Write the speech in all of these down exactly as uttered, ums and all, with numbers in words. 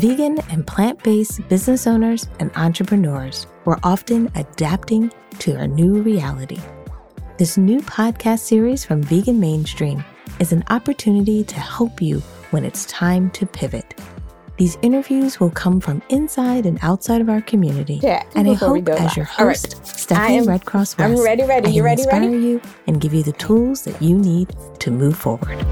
vegan and plant-based business owners and entrepreneurs, we're often adapting to our new reality. This new podcast series from Vegan Mainstream is an opportunity to help you when it's time to pivot. These interviews will come from inside and outside of our community. Yeah, and I hope as your host, right. Stephanie am, Redcross West, I'm ready, ready. I you ready, inspire ready? you and give you the tools that you need to move forward.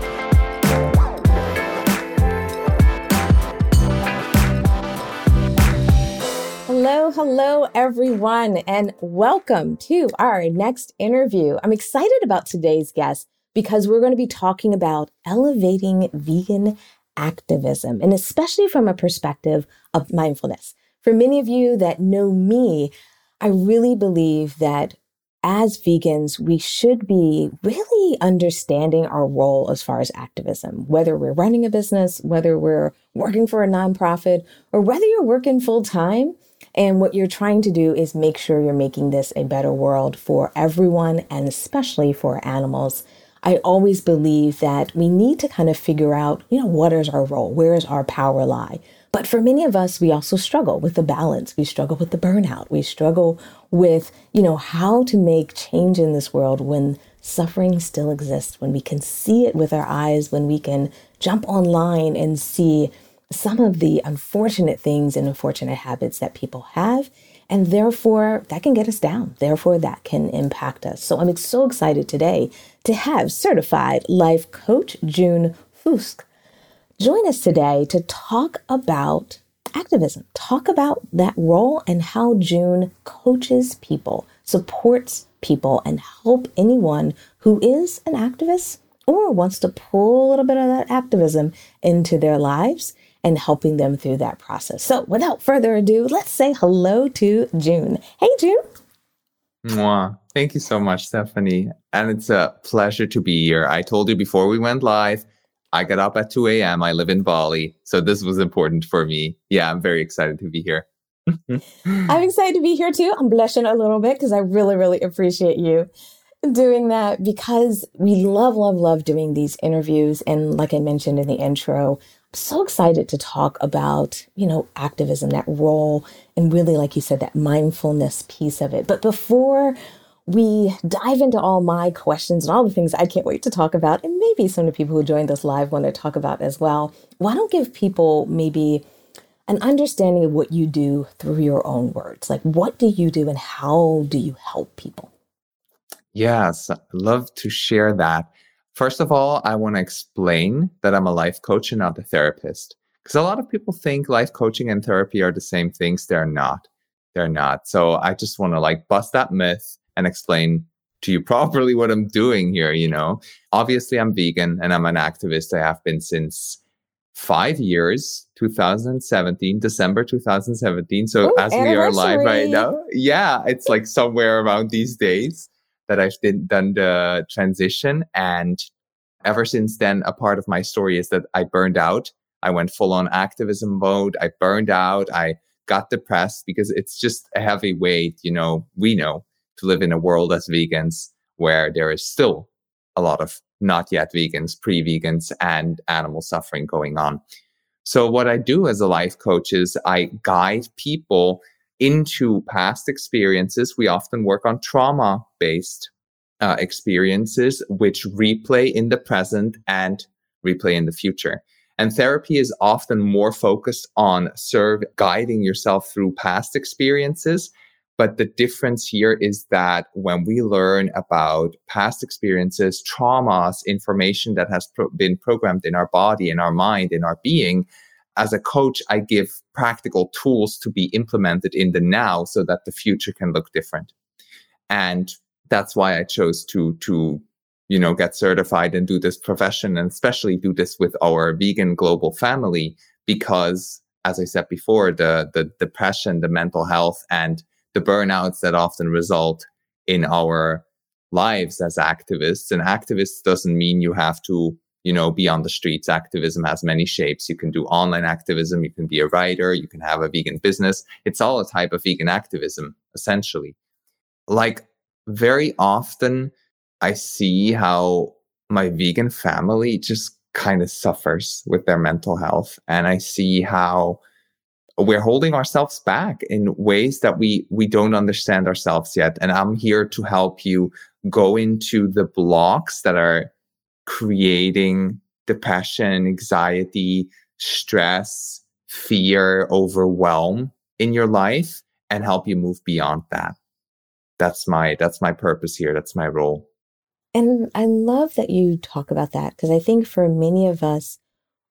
Hello, hello, everyone, and welcome to our next interview. I'm excited about today's guest because we're going to be talking about elevating vegan activism, and especially from a perspective of mindfulness. For many of you that know me, I really believe that as vegans, we should be really understanding our role as far as activism, whether we're running a business, whether we're working for a nonprofit, or whether you're working full time. And what you're trying to do is make sure you're making this a better world for everyone and especially for animals. I always believe that we need to kind of figure out, you know, what is our role? Where is our power lie? But for many of us, we also struggle with the balance. We struggle with the burnout. We struggle with, you know, how to make change in this world when suffering still exists, when we can see it with our eyes, when we can jump online and see some of the unfortunate things and unfortunate habits that people have. And therefore, that can get us down. Therefore, that can impact us. So I'm so excited today to have certified life coach June Fusk join us today to talk about activism, talk about that role and how June coaches people, supports people, and help anyone who is an activist or wants to pull a little bit of that activism into their lives and helping them through that process. So without further ado, let's say hello to June. Hey, June. Mwah. Thank you so much, Stephanie. And it's a pleasure to be here. I told you before we went live, I got up at two a.m. I live in Bali. So this was important for me. Yeah, I'm very excited to be here. I'm excited to be here too. I'm blushing a little bit because I really, really appreciate you doing that because we love, love, love doing these interviews. And like I mentioned in the intro, I'm so excited to talk about, you know, activism, that role, and really, like you said, that mindfulness piece of it. But before we dive into all my questions and all the things I can't wait to talk about, and maybe some of the people who joined us live want to talk about as well, why don't give people maybe an understanding of what you do through your own words? Like, what do you do and how do you help people? Yes, I'd love to share that. First of all, I want to explain that I'm a life coach and not a therapist, because a lot of people think life coaching and therapy are the same things. They're not. They're not. So I just want to like bust that myth and explain to you properly what I'm doing here. You know, obviously I'm vegan and I'm an activist. I have been since five years, two thousand seventeen, December two thousand seventeen. So Ooh, as we are live right now, yeah, it's like somewhere around these days that I've done the transition. And ever since then, a part of my story is that I burned out. I went full on activism mode. I burned out. I got depressed because it's just a heavy weight, you know, we know, to live in a world as vegans where there is still a lot of not yet vegans, pre-vegans, and animal suffering going on. So what I do as a life coach is I guide people into past experiences. We often work on trauma-based uh, experiences, which replay in the present and replay in the future. And therapy is often more focused on serve, guiding yourself through past experiences. But the difference here is that when we learn about past experiences, traumas, information that has pro- been programmed in our body, in our mind, in our being, as a coach, I give practical tools to be implemented in the now so that the future can look different. And that's why I chose to, to, you know, get certified and do this profession, and especially do this with our vegan global family, because as I said before, the, the depression, the mental health, and the burnouts that often result in our lives as activists. And activists doesn't mean you have to, you know, be on the streets. Activism has many shapes. You can do online activism. You can be a writer. You can have a vegan business. It's all a type of vegan activism, essentially. Like, very often I see how my vegan family just kind of suffers with their mental health. And I see how we're holding ourselves back in ways that we we don't understand ourselves yet. And I'm here to help you go into the blocks that are creating depression, anxiety, stress, fear, overwhelm in your life, and help you move beyond that. That's my that's my purpose here. That's my role. And I love that you talk about that, because I think for many of us,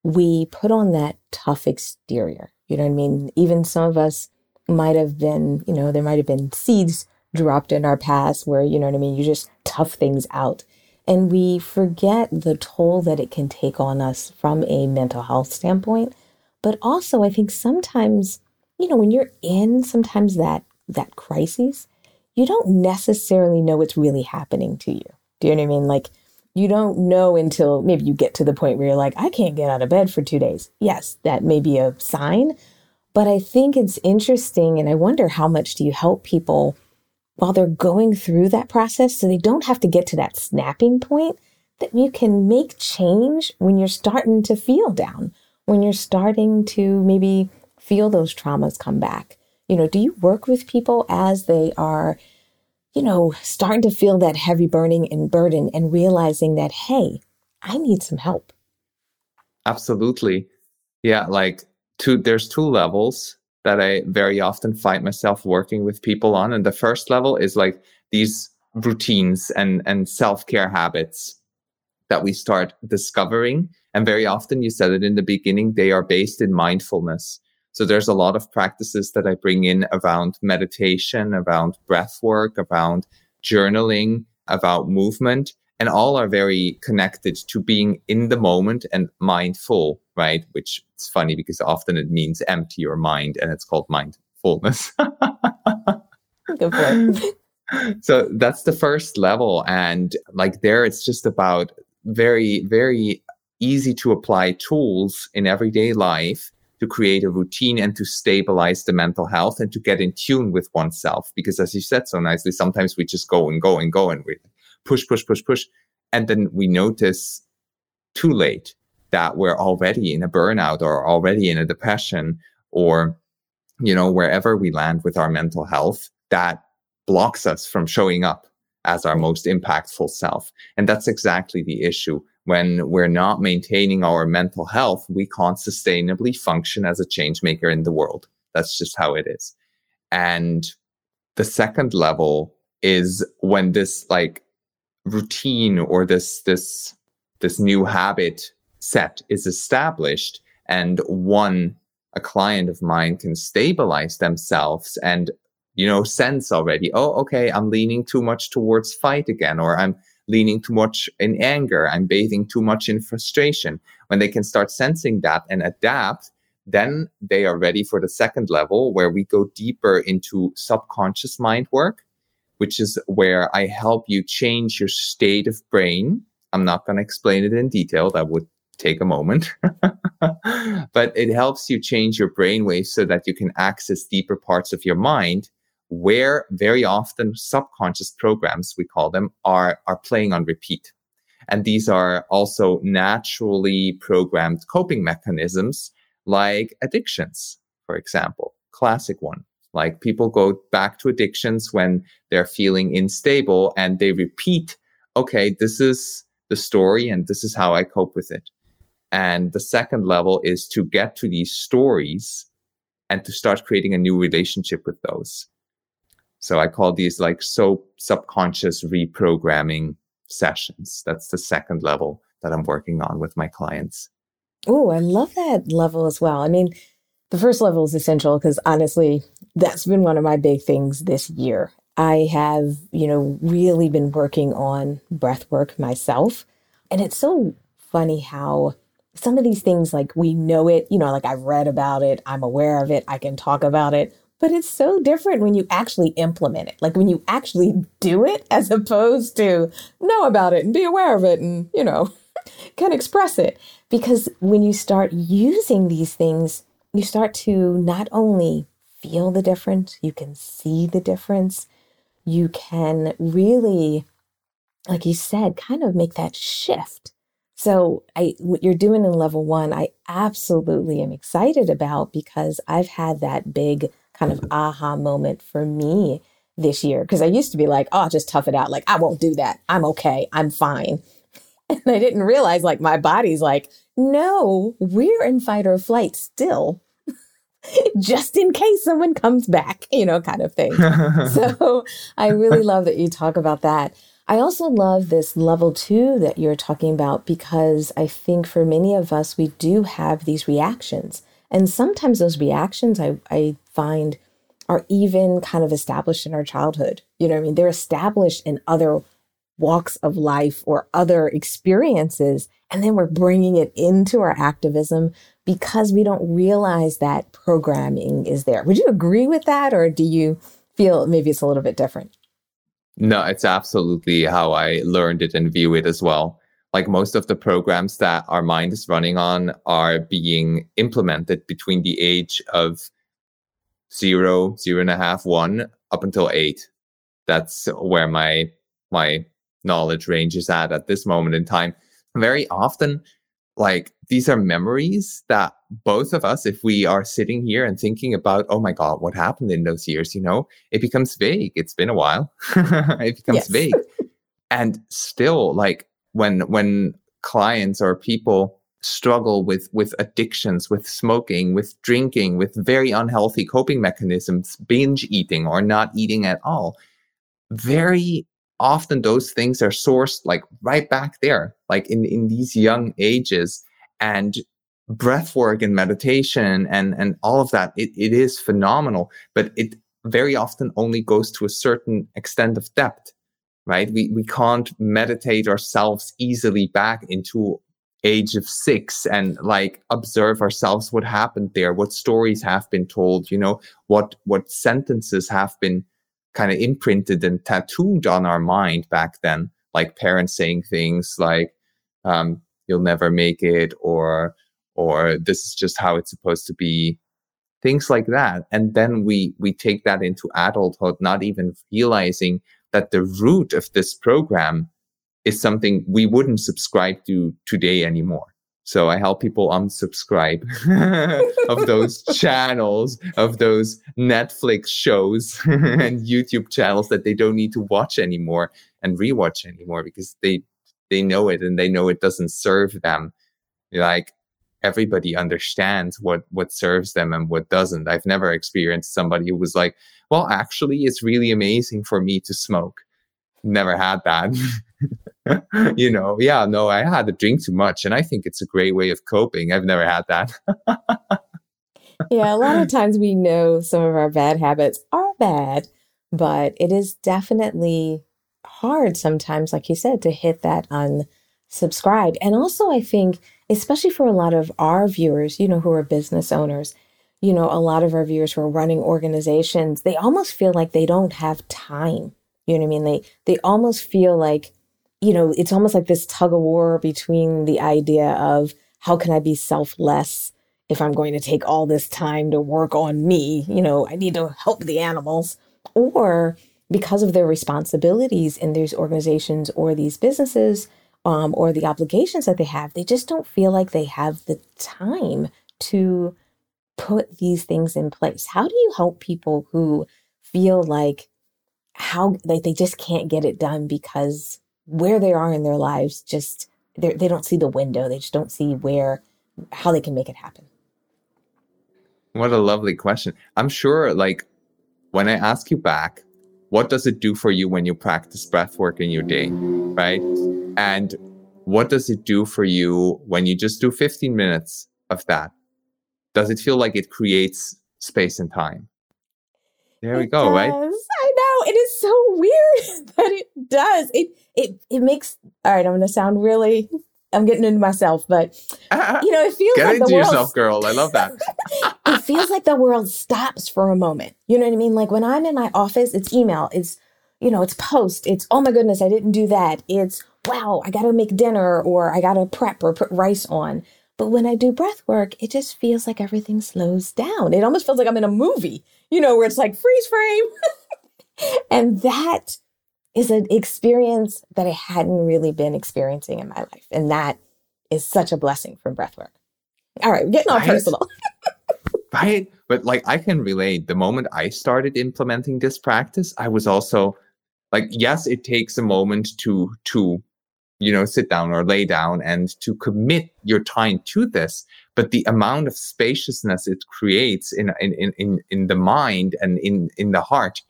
we put on that tough exterior. You know what I mean? Even some of us might have been, you know, there might have been seeds dropped in our past where, you know what I mean, you just tough things out. And we forget the toll that it can take on us from a mental health standpoint. But also, I think sometimes, you know, when you're in sometimes that that crisis, you don't necessarily know what's really happening to you. Do you know what I mean? Like, you don't know until maybe you get to the point where you're like, I can't get out of bed for two days. Yes, that may be a sign, but I think it's interesting. And I wonder how much do you help people while they're going through that process so they don't have to get to that snapping point, that you can make change when you're starting to feel down, when you're starting to maybe feel those traumas come back. You know, do you work with people as they are, you know, starting to feel that heavy burning and burden and realizing that, hey, I need some help? Absolutely. Yeah, like two, there's two levels that I very often find myself working with people on. And the first level is like these routines and, and self-care habits that we start discovering. And very often, you said it in the beginning, they are based in mindfulness. So there's a lot of practices that I bring in around meditation, around breath work, around journaling, about movement, and all are very connected to being in the moment and mindful, right? Which it's funny because often it means empty your mind, and it's called mindfulness. Good point. So that's the first level. And like there, it's just about very, very easy to apply tools in everyday life to create a routine and to stabilize the mental health and to get in tune with oneself. Because as you said so nicely, sometimes we just go and go and go and we push, push, push, push. And then we notice too late that we're already in a burnout or already in a depression or, you know, wherever we land with our mental health, that blocks us from showing up as our most impactful self. And that's exactly the issue. When we're not maintaining our mental health, we can't sustainably function as a change maker in the world. That's just how it is. And the second level is when this like routine or this this this new habit set is established, and one, a client of mine can stabilize themselves and, you know, sense already, oh, okay, I'm leaning too much towards fight again, or I'm leaning too much in anger, I'm bathing too much in frustration. When they can start sensing that and adapt, then they are ready for the second level, where we go deeper into subconscious mind work, which is where I help you change your state of brain. I'm not going to explain it in detail. That would take a moment. But it helps you change your brainwaves so that you can access deeper parts of your mind, where very often subconscious programs, we call them, are are playing on repeat. And these are also naturally programmed coping mechanisms like addictions, for example, classic one. Like people go back to addictions when they're feeling unstable and they repeat, okay, this is the story and this is how I cope with it. And the second level is to get to these stories and to start creating a new relationship with those. So I call these like so subconscious reprogramming sessions. That's the second level that I'm working on with my clients. Oh, I love that level as well. I mean, the first level is essential because honestly, that's been one of my big things this year. I have, you know, really been working on breath work myself. And it's so funny how some of these things, like we know it, you know, like I've read about it, I'm aware of it, I can talk about it. But it's so different when you actually implement it, like when you actually do it, as opposed to know about it and be aware of it and, you know, can express it. Because when you start using these things, you start to not only feel the difference, you can see the difference. You can really, like you said, kind of make that shift. So I, what you're doing in level one, I absolutely am excited about, because I've had that big kind of aha moment for me this year. Because I used to be like, oh, I'll just tough it out. Like, I won't do that. I'm okay. I'm fine. And I didn't realize, like, my body's like, no, we're in fight or flight still, just in case someone comes back, you know, kind of thing. So I really love that you talk about that. I also love this level two that you're talking about, because I think for many of us, we do have these reactions. And sometimes those reactions, I, I find, are even kind of established in our childhood. You know what I mean? They're established in other walks of life or other experiences. And then we're bringing it into our activism because we don't realize that programming is there. Would you agree with that? Or do you feel maybe it's a little bit different? No, it's absolutely how I learned it and view it as well. Like, most of the programs that our mind is running on are being implemented between the age of zero, zero and a half, one, up until eight. That's where my my knowledge range is at at this moment in time. Very often, like, these are memories that both of us, if we are sitting here and thinking about, oh my God, what happened in those years, you know, it becomes vague. It's been a while. It becomes yes. vague. And still, like, when when clients or people struggle with, with addictions, with smoking, with drinking, with very unhealthy coping mechanisms, binge eating or not eating at all, very often those things are sourced, like, right back there, like in, in these young ages. And breath work and meditation and, and all of that, it, it is phenomenal, but it very often only goes to a certain extent of depth, right? We we can't meditate ourselves easily back into age of six and, like, observe ourselves, what happened there, what stories have been told, you know, what what sentences have been kind of imprinted and tattooed on our mind back then, like parents saying things like, um, you'll never make it, or, or this is just how it's supposed to be, things like that. And then we, we take that into adulthood, not even realizing that the root of this program is something we wouldn't subscribe to today anymore. So I help people unsubscribe of those channels, of those Netflix shows and YouTube channels that they don't need to watch anymore and rewatch anymore, because they, they know it and they know it doesn't serve them. Like, everybody understands what, what serves them and what doesn't. I've never experienced somebody who was like, well, actually, it's really amazing for me to smoke. Never had that. You know, yeah, no, I had to drink too much and I think it's a great way of coping. I've never had that. Yeah, a lot of times we know some of our bad habits are bad, but it is definitely hard sometimes, like you said, to hit that unsubscribe. And also, I think, especially for a lot of our viewers, you know, who are business owners, you know, a lot of our viewers who are running organizations, they almost feel like they don't have time. You know what I mean? They they almost feel like, you know, it's almost like this tug of war between the idea of how can I be selfless if I'm going to take all this time to work on me? You know, I need to help the animals. Or because of their responsibilities in these organizations or these businesses, um, or the obligations that they have, they just don't feel like they have the time to put these things in place. How do you help people who feel like how like they just can't get it done because where they are in their lives, just they don't see the window. They just don't see where, how they can make it happen. What a lovely question. I'm sure, like, when I ask you back, what does it do for you when you practice breath work in your day, right? And what does it do for you when you just do fifteen minutes of that? Does it feel like it creates space and time? There it we go, does. Right? I know. It is so weird that it does. It it it makes, all right, I'm going to sound really, I'm getting into myself, but, you know, it feels Get like into the world. Yourself, girl. I love that. It feels like the world stops for a moment. You know what I mean? Like, when I'm in my office, it's email. It's, you know, it's post. It's, oh my goodness, I didn't do that. It's, wow, I got to make dinner, or I got to prep or put rice on. But when I do breath work, it just feels like everything slows down. It almost feels like I'm in a movie, you know, where it's like freeze frame. And that is an experience that I hadn't really been experiencing in my life. And that is such a blessing from breath work. All right, getting all right? personal. Right? But like, I can relate. The moment I started implementing this practice, I was also like, yes, it takes a moment to, to, you know, sit down or lay down and to commit your time to this. But the amount of spaciousness it creates in, in, in, in the mind and in, in the heart.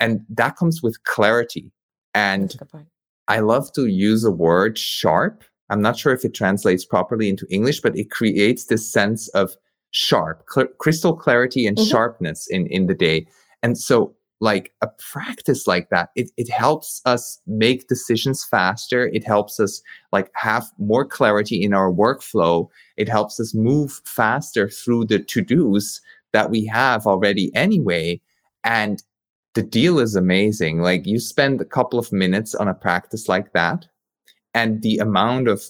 And that comes with clarity. And I love to use a word, sharp. I'm not sure if it translates properly into English, but it creates this sense of sharp, cl- crystal clarity and mm-hmm. sharpness in, in the day. And so like a practice like that, it, it helps us make decisions faster. It helps us like have more clarity in our workflow. It helps us move faster through the to-dos that we have already anyway. And the deal is amazing. Like you spend a couple of minutes on a practice like that, and the amount of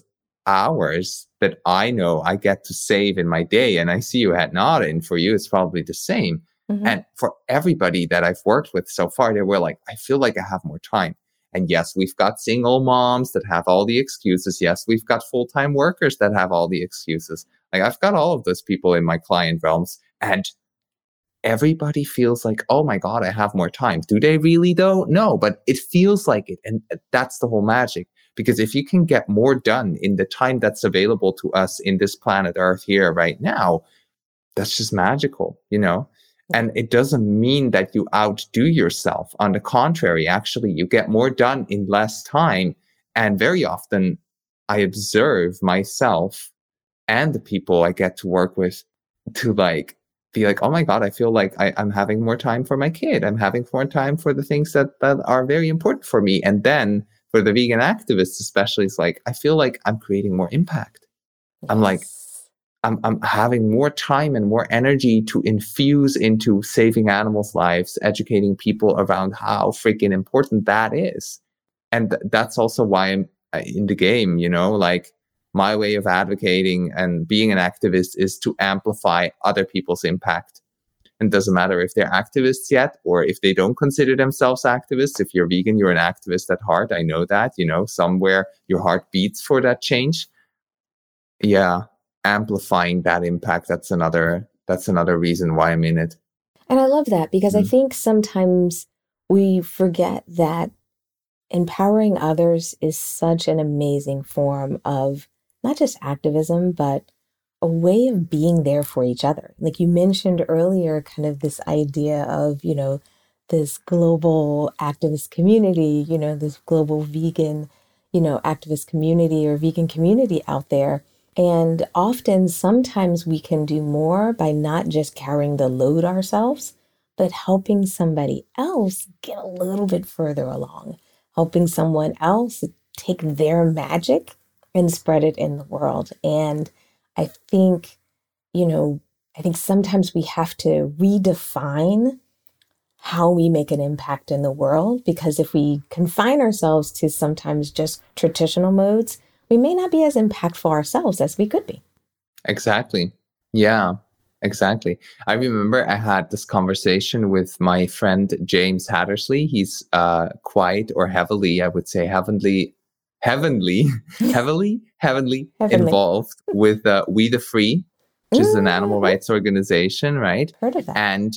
hours that I know I get to save in my day, and I see you had not, and for you it's probably the same. Mm-hmm. And for everybody that I've worked with so far, they were like, I feel like I have more time. And yes, we've got single moms that have all the excuses. Yes, we've got full-time workers that have all the excuses. Like I've got all of those people in my client realms, and everybody feels like, oh my God, I have more time. Do they really though? No, but it feels like it. And that's the whole magic. Because if you can get more done in the time that's available to us in this planet Earth here right now, that's just magical, you know? And it doesn't mean that you outdo yourself. On the contrary, actually, you get more done in less time. And very often I observe myself and the people I get to work with to like, be like, oh my God, I feel like I, I'm having more time for my kid. I'm having more time for the things that, that are very important for me. And then for the vegan activists, especially, it's like, I feel like I'm creating more impact. Yes. I'm like, I'm, I'm having more time and more energy to infuse into saving animals' lives, educating people around how freaking important that is. And th- that's also why I'm in the game, you know, like, my way of advocating and being an activist is to amplify other people's impact. And it doesn't matter if they're activists yet or if they don't consider themselves activists. If you're vegan, you're an activist at heart. I know that, you know, somewhere your heart beats for that change. Yeah, amplifying that impact. That's another, that's another reason why I'm in it. And I love that because mm-hmm. I think sometimes we forget that empowering others is such an amazing form of not just activism, but a way of being there for each other. Like you mentioned earlier, kind of this idea of, you know, this global activist community, you know, this global vegan, you know, activist community or vegan community out there. And often, sometimes we can do more by not just carrying the load ourselves, but helping somebody else get a little bit further along, helping someone else take their magic and spread it in the world. And I think, you know, I think sometimes we have to redefine how we make an impact in the world, because if we confine ourselves to sometimes just traditional modes, we may not be as impactful ourselves as we could be. Exactly. Yeah, exactly. I remember I had this conversation with my friend, James Hattersley. He's uh, quite or heavily, I would say heavenly, Heavenly, heavily, heavenly, heavenly involved with uh, We the Free, which mm. is an animal rights organization, right? Heard of that. And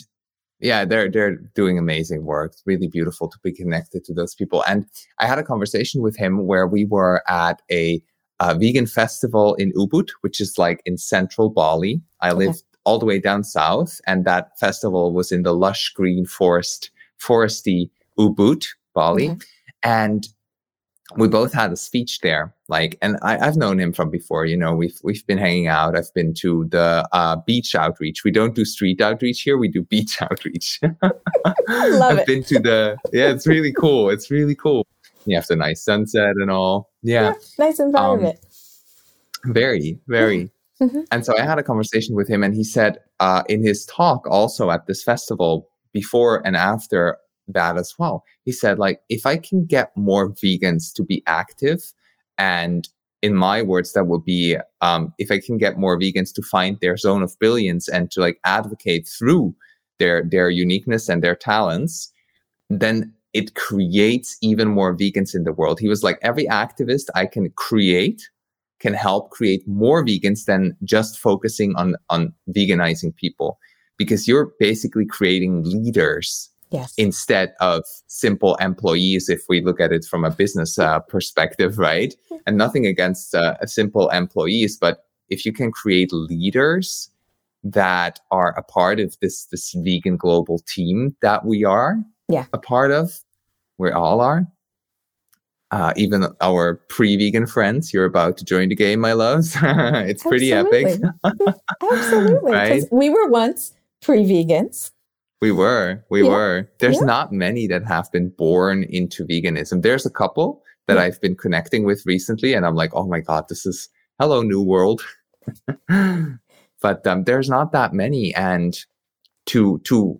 yeah, they're they're doing amazing work. It's really beautiful to be connected to those people. And I had a conversation with him where we were at a, a vegan festival in Ubud, which is like in central Bali. I okay. lived all the way down south, and that festival was in the lush green forest, foresty Ubud, Bali, okay. and we both had a speech there, like, and I, I've known him from before, you know, we've, we've been hanging out. I've been to the uh, beach outreach. We don't do street outreach here. We do beach outreach. I love I've it. been to the, yeah, it's really cool. It's really cool. You have the nice sunset and all. Yeah. yeah nice environment. Um, very, very. Mm-hmm. And so I had a conversation with him, and he said uh, in his talk also at this festival before and after that as well. He said, like, if I can get more vegans to be active, and in my words, that would be, um, if I can get more vegans to find their zone of brilliance and to like advocate through their, their uniqueness and their talents, then it creates even more vegans in the world. He was like, every activist I can create can help create more vegans than just focusing on, on veganizing people, because you're basically creating leaders yes. instead of simple employees, if we look at it from a business uh, perspective, right? And nothing against uh, simple employees, but if you can create leaders that are a part of this, this vegan global team that we are yeah. a part of, we all are. Uh, even our pre-vegan friends, you're about to join the game, my loves. It's pretty Absolutely. epic. Absolutely. Right? We were once pre-vegans. We were. We yeah. were. There's yeah. not many that have been born into veganism. There's a couple that yeah. I've been connecting with recently, and I'm like, oh my God, this is hello, new world. But um, there's not that many. And to to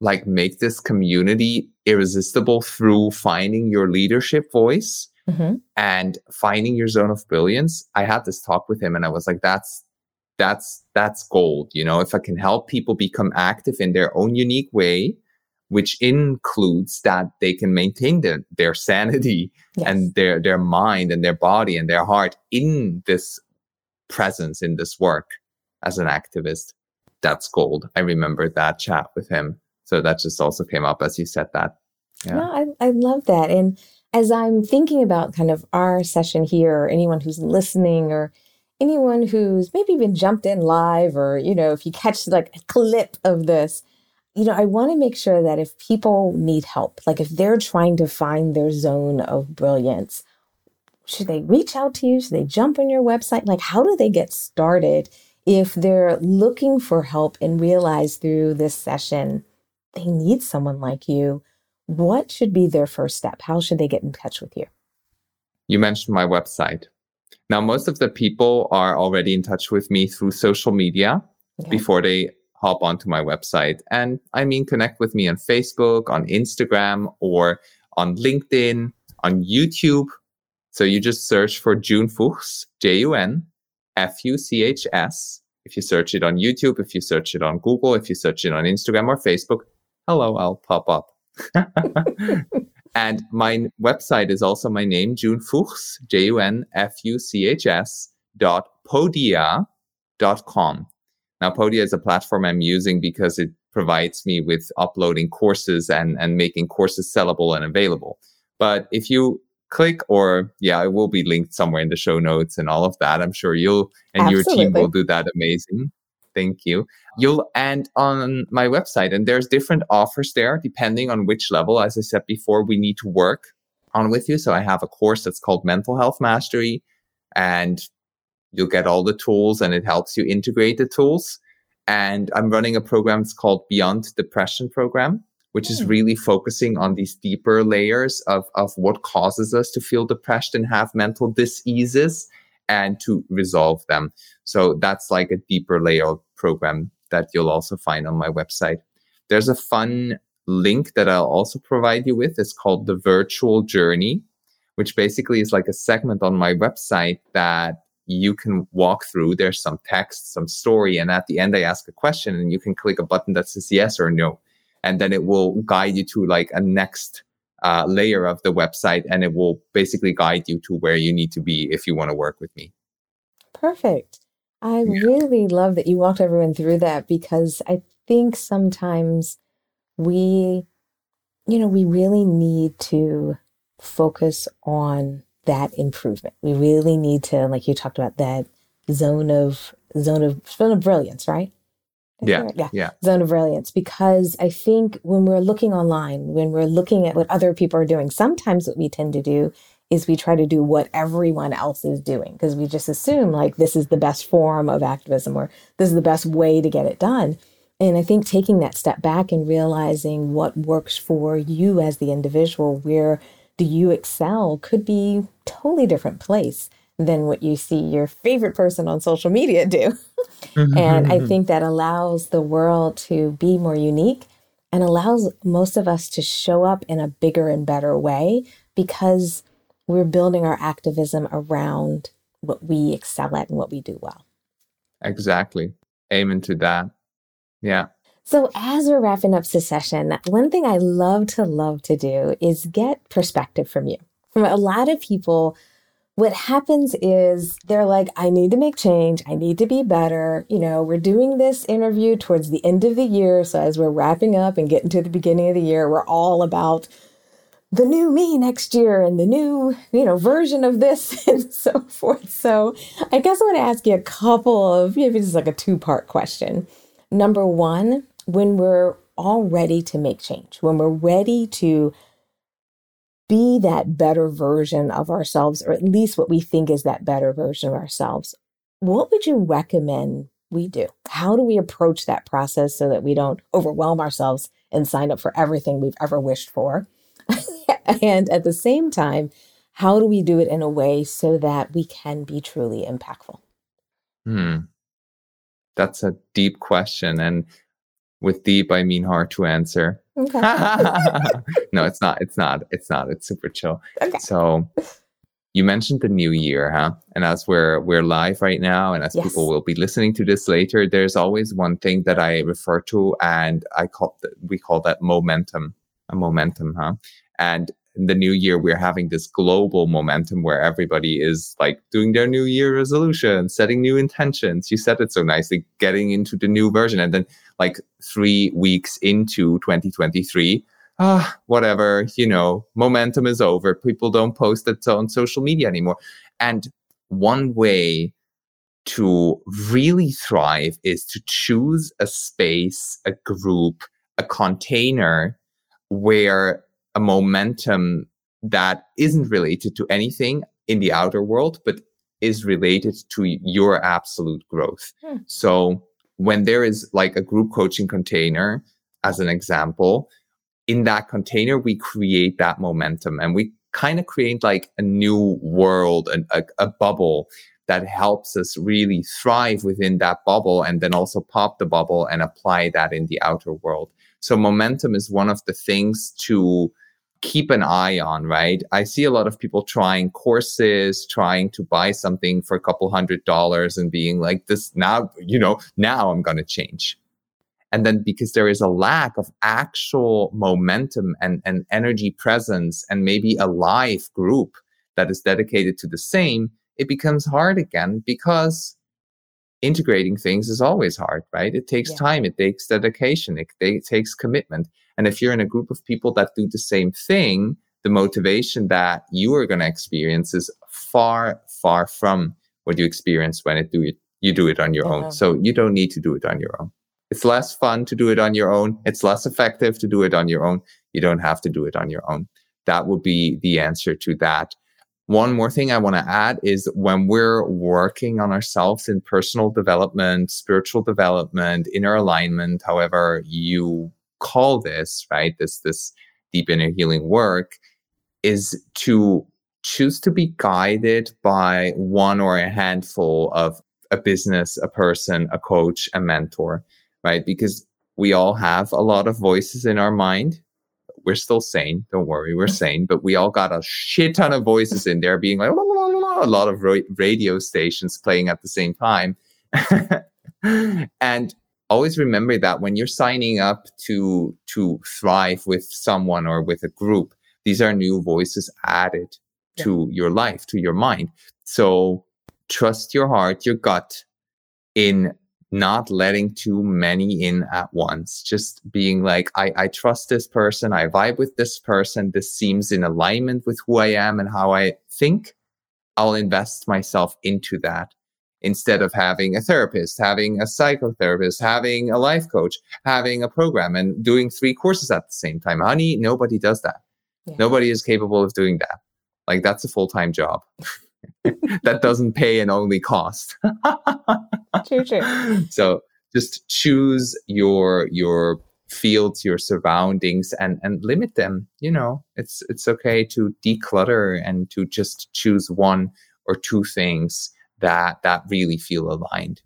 like make this community irresistible through finding your leadership voice mm-hmm. and finding your zone of brilliance. I had this talk with him and I was like, that's, that's, that's gold. You know, if I can help people become active in their own unique way, which includes that they can maintain their, their sanity yes. and their, their mind and their body and their heart in this presence, in this work as an activist, that's gold. I remember that chat with him. So that just also came up as you said that. Yeah, no, I, I love that. And as I'm thinking about kind of our session here, or anyone who's listening or anyone who's maybe even jumped in live, or, you know, if you catch like a clip of this, you know, I want to make sure that if people need help, like if they're trying to find their zone of brilliance, should they reach out to you? Should they jump on your website? Like, how do they get started if they're looking for help and realize through this session they need someone like you? What should be their first step? How should they get in touch with you? You mentioned my website. Now, most of the people are already in touch with me through social media yeah. before they hop onto my website. And I mean, connect with me on Facebook, on Instagram, or on LinkedIn, on YouTube. So you just search for June Fuchs, J U N F U C H S. If you search it on YouTube, if you search it on Google, if you search it on Instagram or Facebook, hello, I'll pop up. And my website is also my name, June Fuchs, J U N F U C H S dot Podia dot com. Now, Podia is a platform I'm using because it provides me with uploading courses and, and making courses sellable and available. But if you click or, yeah, it will be linked somewhere in the show notes and all of that. I'm sure you'll and Absolutely. your team will do that amazing. Thank you. You'll end on my website, and there's different offers there depending on which level, as I said before, we need to work on with you. So I have a course that's called Mental Health Mastery, and you'll get all the tools and it helps you integrate the tools. And I'm running a program, it's called Beyond Depression Program, which is really focusing on these deeper layers of, of what causes us to feel depressed and have mental diseases and to resolve them. So that's like a deeper layer program that you'll also find on my website. There's a fun link that I'll also provide you with. It's called The Virtual Journey, which basically is like a segment on my website that you can walk through. There's some text, some story, and at the end I ask a question and you can click a button that says yes or no. And then it will guide you to like a next uh, layer of the website, and it will basically guide you to where you need to be if you want to work with me. Perfect. I yeah. really love that you walked everyone through that, because I think sometimes we, you know, we really need to focus on that improvement. We really need to, like you talked about, that zone of zone of zone of brilliance, right? Yeah, right. yeah, yeah. Zone of brilliance. Because I think when we're looking online, when we're looking at what other people are doing, sometimes what we tend to do is we try to do what everyone else is doing, because we just assume like this is the best form of activism or this is the best way to get it done. And I think taking that step back and realizing what works for you as the individual, where do you excel, could be a totally different place than what you see your favorite person on social media do. And I think that allows the world to be more unique and allows most of us to show up in a bigger and better way, because we're building our activism around what we excel at and what we do well. Exactly. Amen to that. Yeah. So as we're wrapping up this session, one thing I love to love to do is get perspective from you. From a lot of people what happens is they're like, I need to make change. I need to be better. You know, we're doing this interview towards the end of the year. So as we're wrapping up and getting to the beginning of the year, we're all about the new me next year and the new, you know, version of this and so forth. So I guess I want to ask you a couple of, maybe just like a two-part question. Number one, when we're all ready to make change, when we're ready to be that better version of ourselves, or at least what we think is that better version of ourselves, what would you recommend we do? How do we approach that process so that we don't overwhelm ourselves and sign up for everything we've ever wished for? And at the same time, how do we do it in a way so that we can be truly impactful? Hmm. That's a deep question. And with deep, I mean hard to answer. Okay. No, it's not. It's not. It's not. It's super chill. Okay. So you mentioned the new year, huh? And as we're we're live right now, and as yes. people will be listening to this later, there's always one thing that I refer to, and I call we call that momentum. A momentum, huh? And in the new year, we're having this global momentum where everybody is like doing their new year resolution, setting new intentions. You said it so nicely, getting into the new version. And then like three weeks into twenty twenty-three, ah, whatever, you know, momentum is over. People don't post it on social media anymore. And one way to really thrive is to choose a space, a group, a container where a momentum that isn't related to anything in the outer world, but is related to your absolute growth. Hmm. So when there is like a group coaching container, as an example, in that container, we create that momentum and we kind of create like a new world, and a, a bubble that helps us really thrive within that bubble, and then also pop the bubble and apply that in the outer world. So momentum is one of the things to keep an eye on, right? I see a lot of people trying courses, trying to buy something for a couple hundred dollars and being like, this now, you know, now I'm going to change. And then because there is a lack of actual momentum and, and energy presence, and maybe a live group that is dedicated to the same, it becomes hard again, because integrating things is always hard, right? It takes yeah. time. It takes dedication. It, it takes commitment. And if you're in a group of people that do the same thing, the motivation that you are going to experience is far, far from what you experience when it do it, you do it on your yeah. own. So you don't need to do it on your own. It's less fun to do it on your own. It's less effective to do it on your own. You don't have to do it on your own. That would be the answer to that. One more thing I want to add is when we're working on ourselves in personal development, spiritual development, inner alignment, however you call this, right? This, this deep inner healing work is to choose to be guided by one or a handful of a business, a person, a coach, a mentor, right? Because we all have a lot of voices in our mind. We're still sane. Don't worry. We're sane. But we all got a shit ton of voices in there being like, blah, blah, blah, blah, a lot of ra- radio stations playing at the same time. And always remember that when you're signing up to, to thrive with someone or with a group, these are new voices added yeah. to your life, to your mind. So trust your heart, your gut, in not letting too many in at once, just being like, I, I trust this person, I vibe with this person, this seems in alignment with who I am and how I think, I'll invest myself into that, instead of having a therapist, having a psychotherapist, having a life coach, having a program, and doing three courses at the same time. Honey, nobody does that. Yeah. Nobody is capable of doing that. Like, that's a full-time job. That doesn't pay and only cost. True, true. So just choose your your fields, your surroundings, and and limit them. You know, it's it's okay to declutter and to just choose one or two things that that really feel aligned.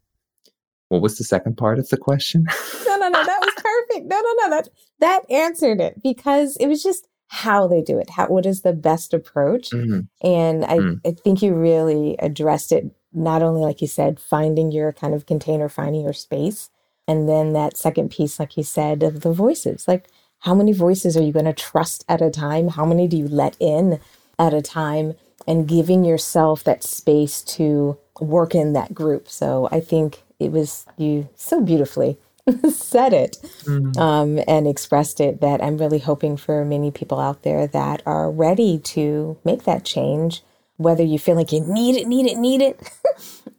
What was the second part of the question? no, no, no, that was perfect. No, no, no, that that answered it, because it was just how they do it. How, what is the best approach? Mm-hmm. And I, mm. I think you really addressed it. Not only, like you said, finding your kind of container, finding your space. And then that second piece, like you said, of the voices, like how many voices are you going to trust at a time? How many do you let in at a time? and giving yourself that space to work in that group. So I think it was, you so beautifully said it mm-hmm. um, and expressed it, that I'm really hoping for many people out there that are ready to make that change, whether you feel like you need it, need it, need it,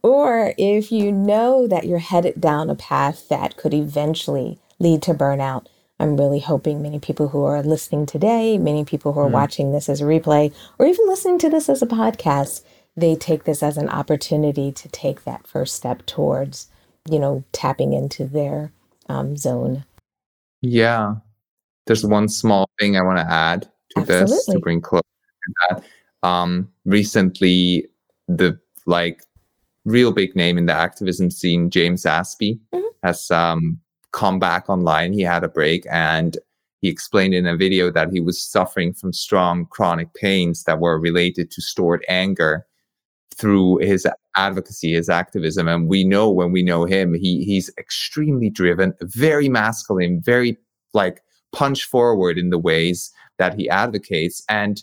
or if you know that you're headed down a path that could eventually lead to burnout. I'm really hoping many people who are listening today, many people who are mm. watching this as a replay, or even listening to this as a podcast, they take this as an opportunity to take that first step towards, you know, tapping into their um, zone. Yeah. There's one small thing I want to add to Absolutely. this, to bring close to that. Um, recently, the like real big name in the activism scene, James Aspie, mm-hmm. has um come back online. He had a break and he explained in a video that he was suffering from strong chronic pains that were related to stored anger through his advocacy, his activism. And we know, when we know him, he he's extremely driven, very masculine, very like punch forward in the ways that he advocates. And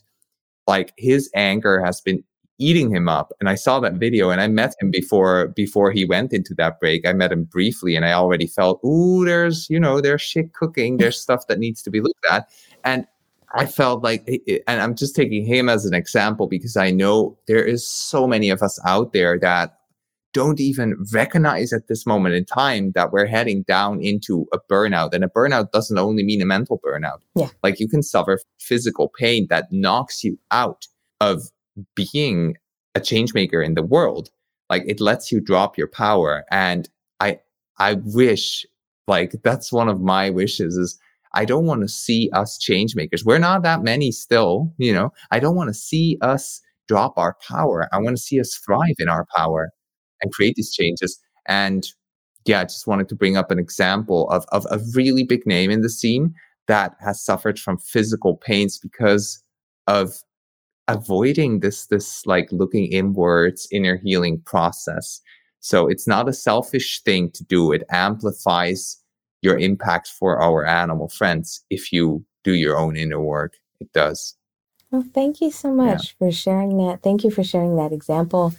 like his anger has been eating him up. And I saw that video, and I met him before before he went into that break. I met him briefly, and I already felt, ooh, there's, you know, there's shit cooking. There's stuff that needs to be looked at. And I felt like, and I'm just taking him as an example, because I know there is so many of us out there that don't even recognize at this moment in time that we're heading down into a burnout. And a burnout doesn't only mean a mental burnout. Yeah. Like you can suffer physical pain that knocks you out of being a change maker in the world. Like it lets you drop your power. And I, I wish, like that's one of my wishes, is I don't want to see us change makers. We're not that many still, you know, I don't want to see us drop our power. I want to see us thrive in our power and create these changes. And yeah, I just wanted to bring up an example of, of a really big name in the scene that has suffered from physical pains because of avoiding this, this like looking inwards, inner healing process. So it's not a selfish thing to do. It amplifies your impact for our animal friends. If you do your own inner work, it does. Well, thank you so much yeah. for sharing that. Thank you for sharing that example.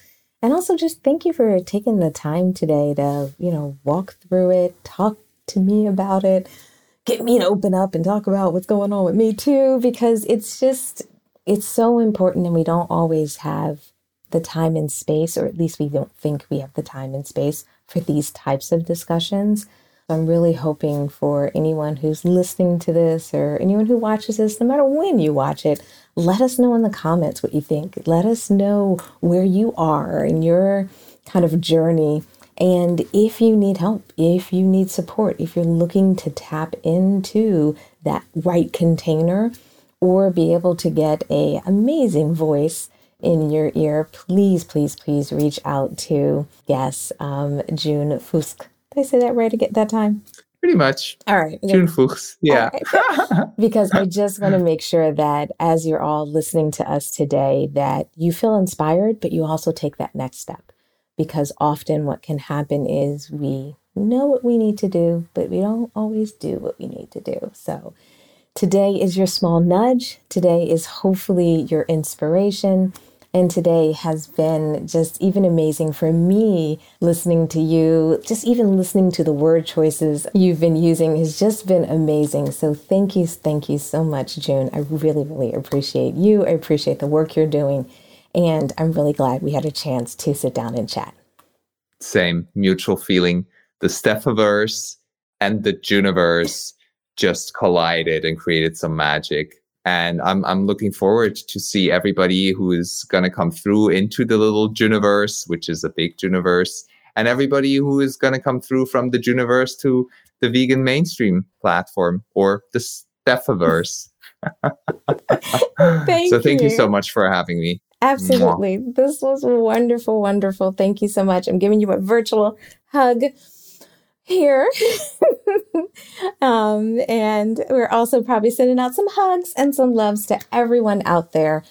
And also just thank you for taking the time today to, you know, walk through it, talk to me about it, get me to open up and talk about what's going on with me too, because it's just, it's so important, and we don't always have the time and space, or at least we don't think we have the time and space for these types of discussions. I'm really hoping for anyone who's listening to this, or anyone who watches this, no matter when you watch it, let us know in the comments what you think. Let us know where you are in your kind of journey. And if you need help, if you need support, if you're looking to tap into that right container, or be able to get an amazing voice in your ear, please, please, please reach out to, yes, um, June Fusk. Did I say that right again that time? Pretty much. All right. Okay. June Fusk, yeah. Right. Because I just want to make sure that as you're all listening to us today, that you feel inspired, but you also take that next step. Because often what can happen is we know what we need to do, but we don't always do what we need to do. So today is your small nudge. Today is hopefully your inspiration. And today has been just even amazing for me, listening to you, just even listening to the word choices you've been using has just been amazing. So thank you. Thank you so much, June. I really, really appreciate you. I appreciate the work you're doing. And I'm really glad we had a chance to sit down and chat. Same mutual feeling. The Stephiverse and the Juniverse just collided and created some magic. And I'm I'm looking forward to see everybody who is going to come through into the little Juniverse, which is a big Juniverse, and everybody who is going to come through from the Juniverse to the Vegan Mainstream platform or the Stephiverse. Thank so thank you. you so much for having me. Absolutely. Mwah. This was wonderful, wonderful. Thank you so much. I'm giving you a virtual hug here. um, and we're also probably sending out some hugs and some loves to everyone out there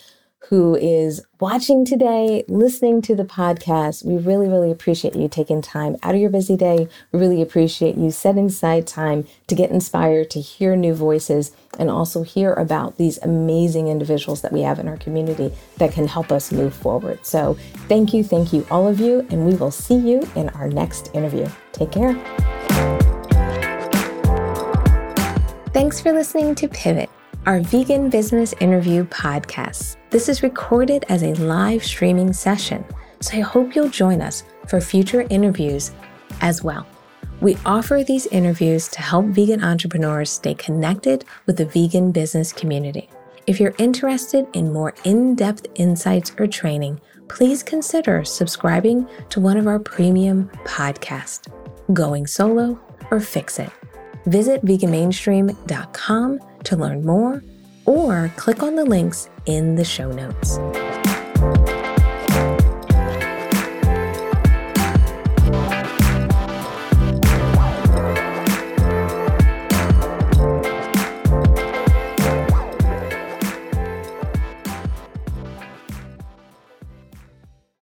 who is watching today, listening to the podcast. We really, really appreciate you taking time out of your busy day. We really appreciate you setting aside time to get inspired, to hear new voices, and also hear about these amazing individuals that we have in our community that can help us move forward. So thank you, thank you, all of you, and we will see you in our next interview. Take care. Thanks for listening to Pivot, our vegan business interview podcast. This is recorded as a live streaming session, so I hope you'll join us for future interviews as well. We offer these interviews to help vegan entrepreneurs stay connected with the vegan business community. If you're interested in more in-depth insights or training, please consider subscribing to one of our premium podcasts, Going Solo or Fix It. Visit vegan mainstream dot com to learn more, or click on the links in the show notes.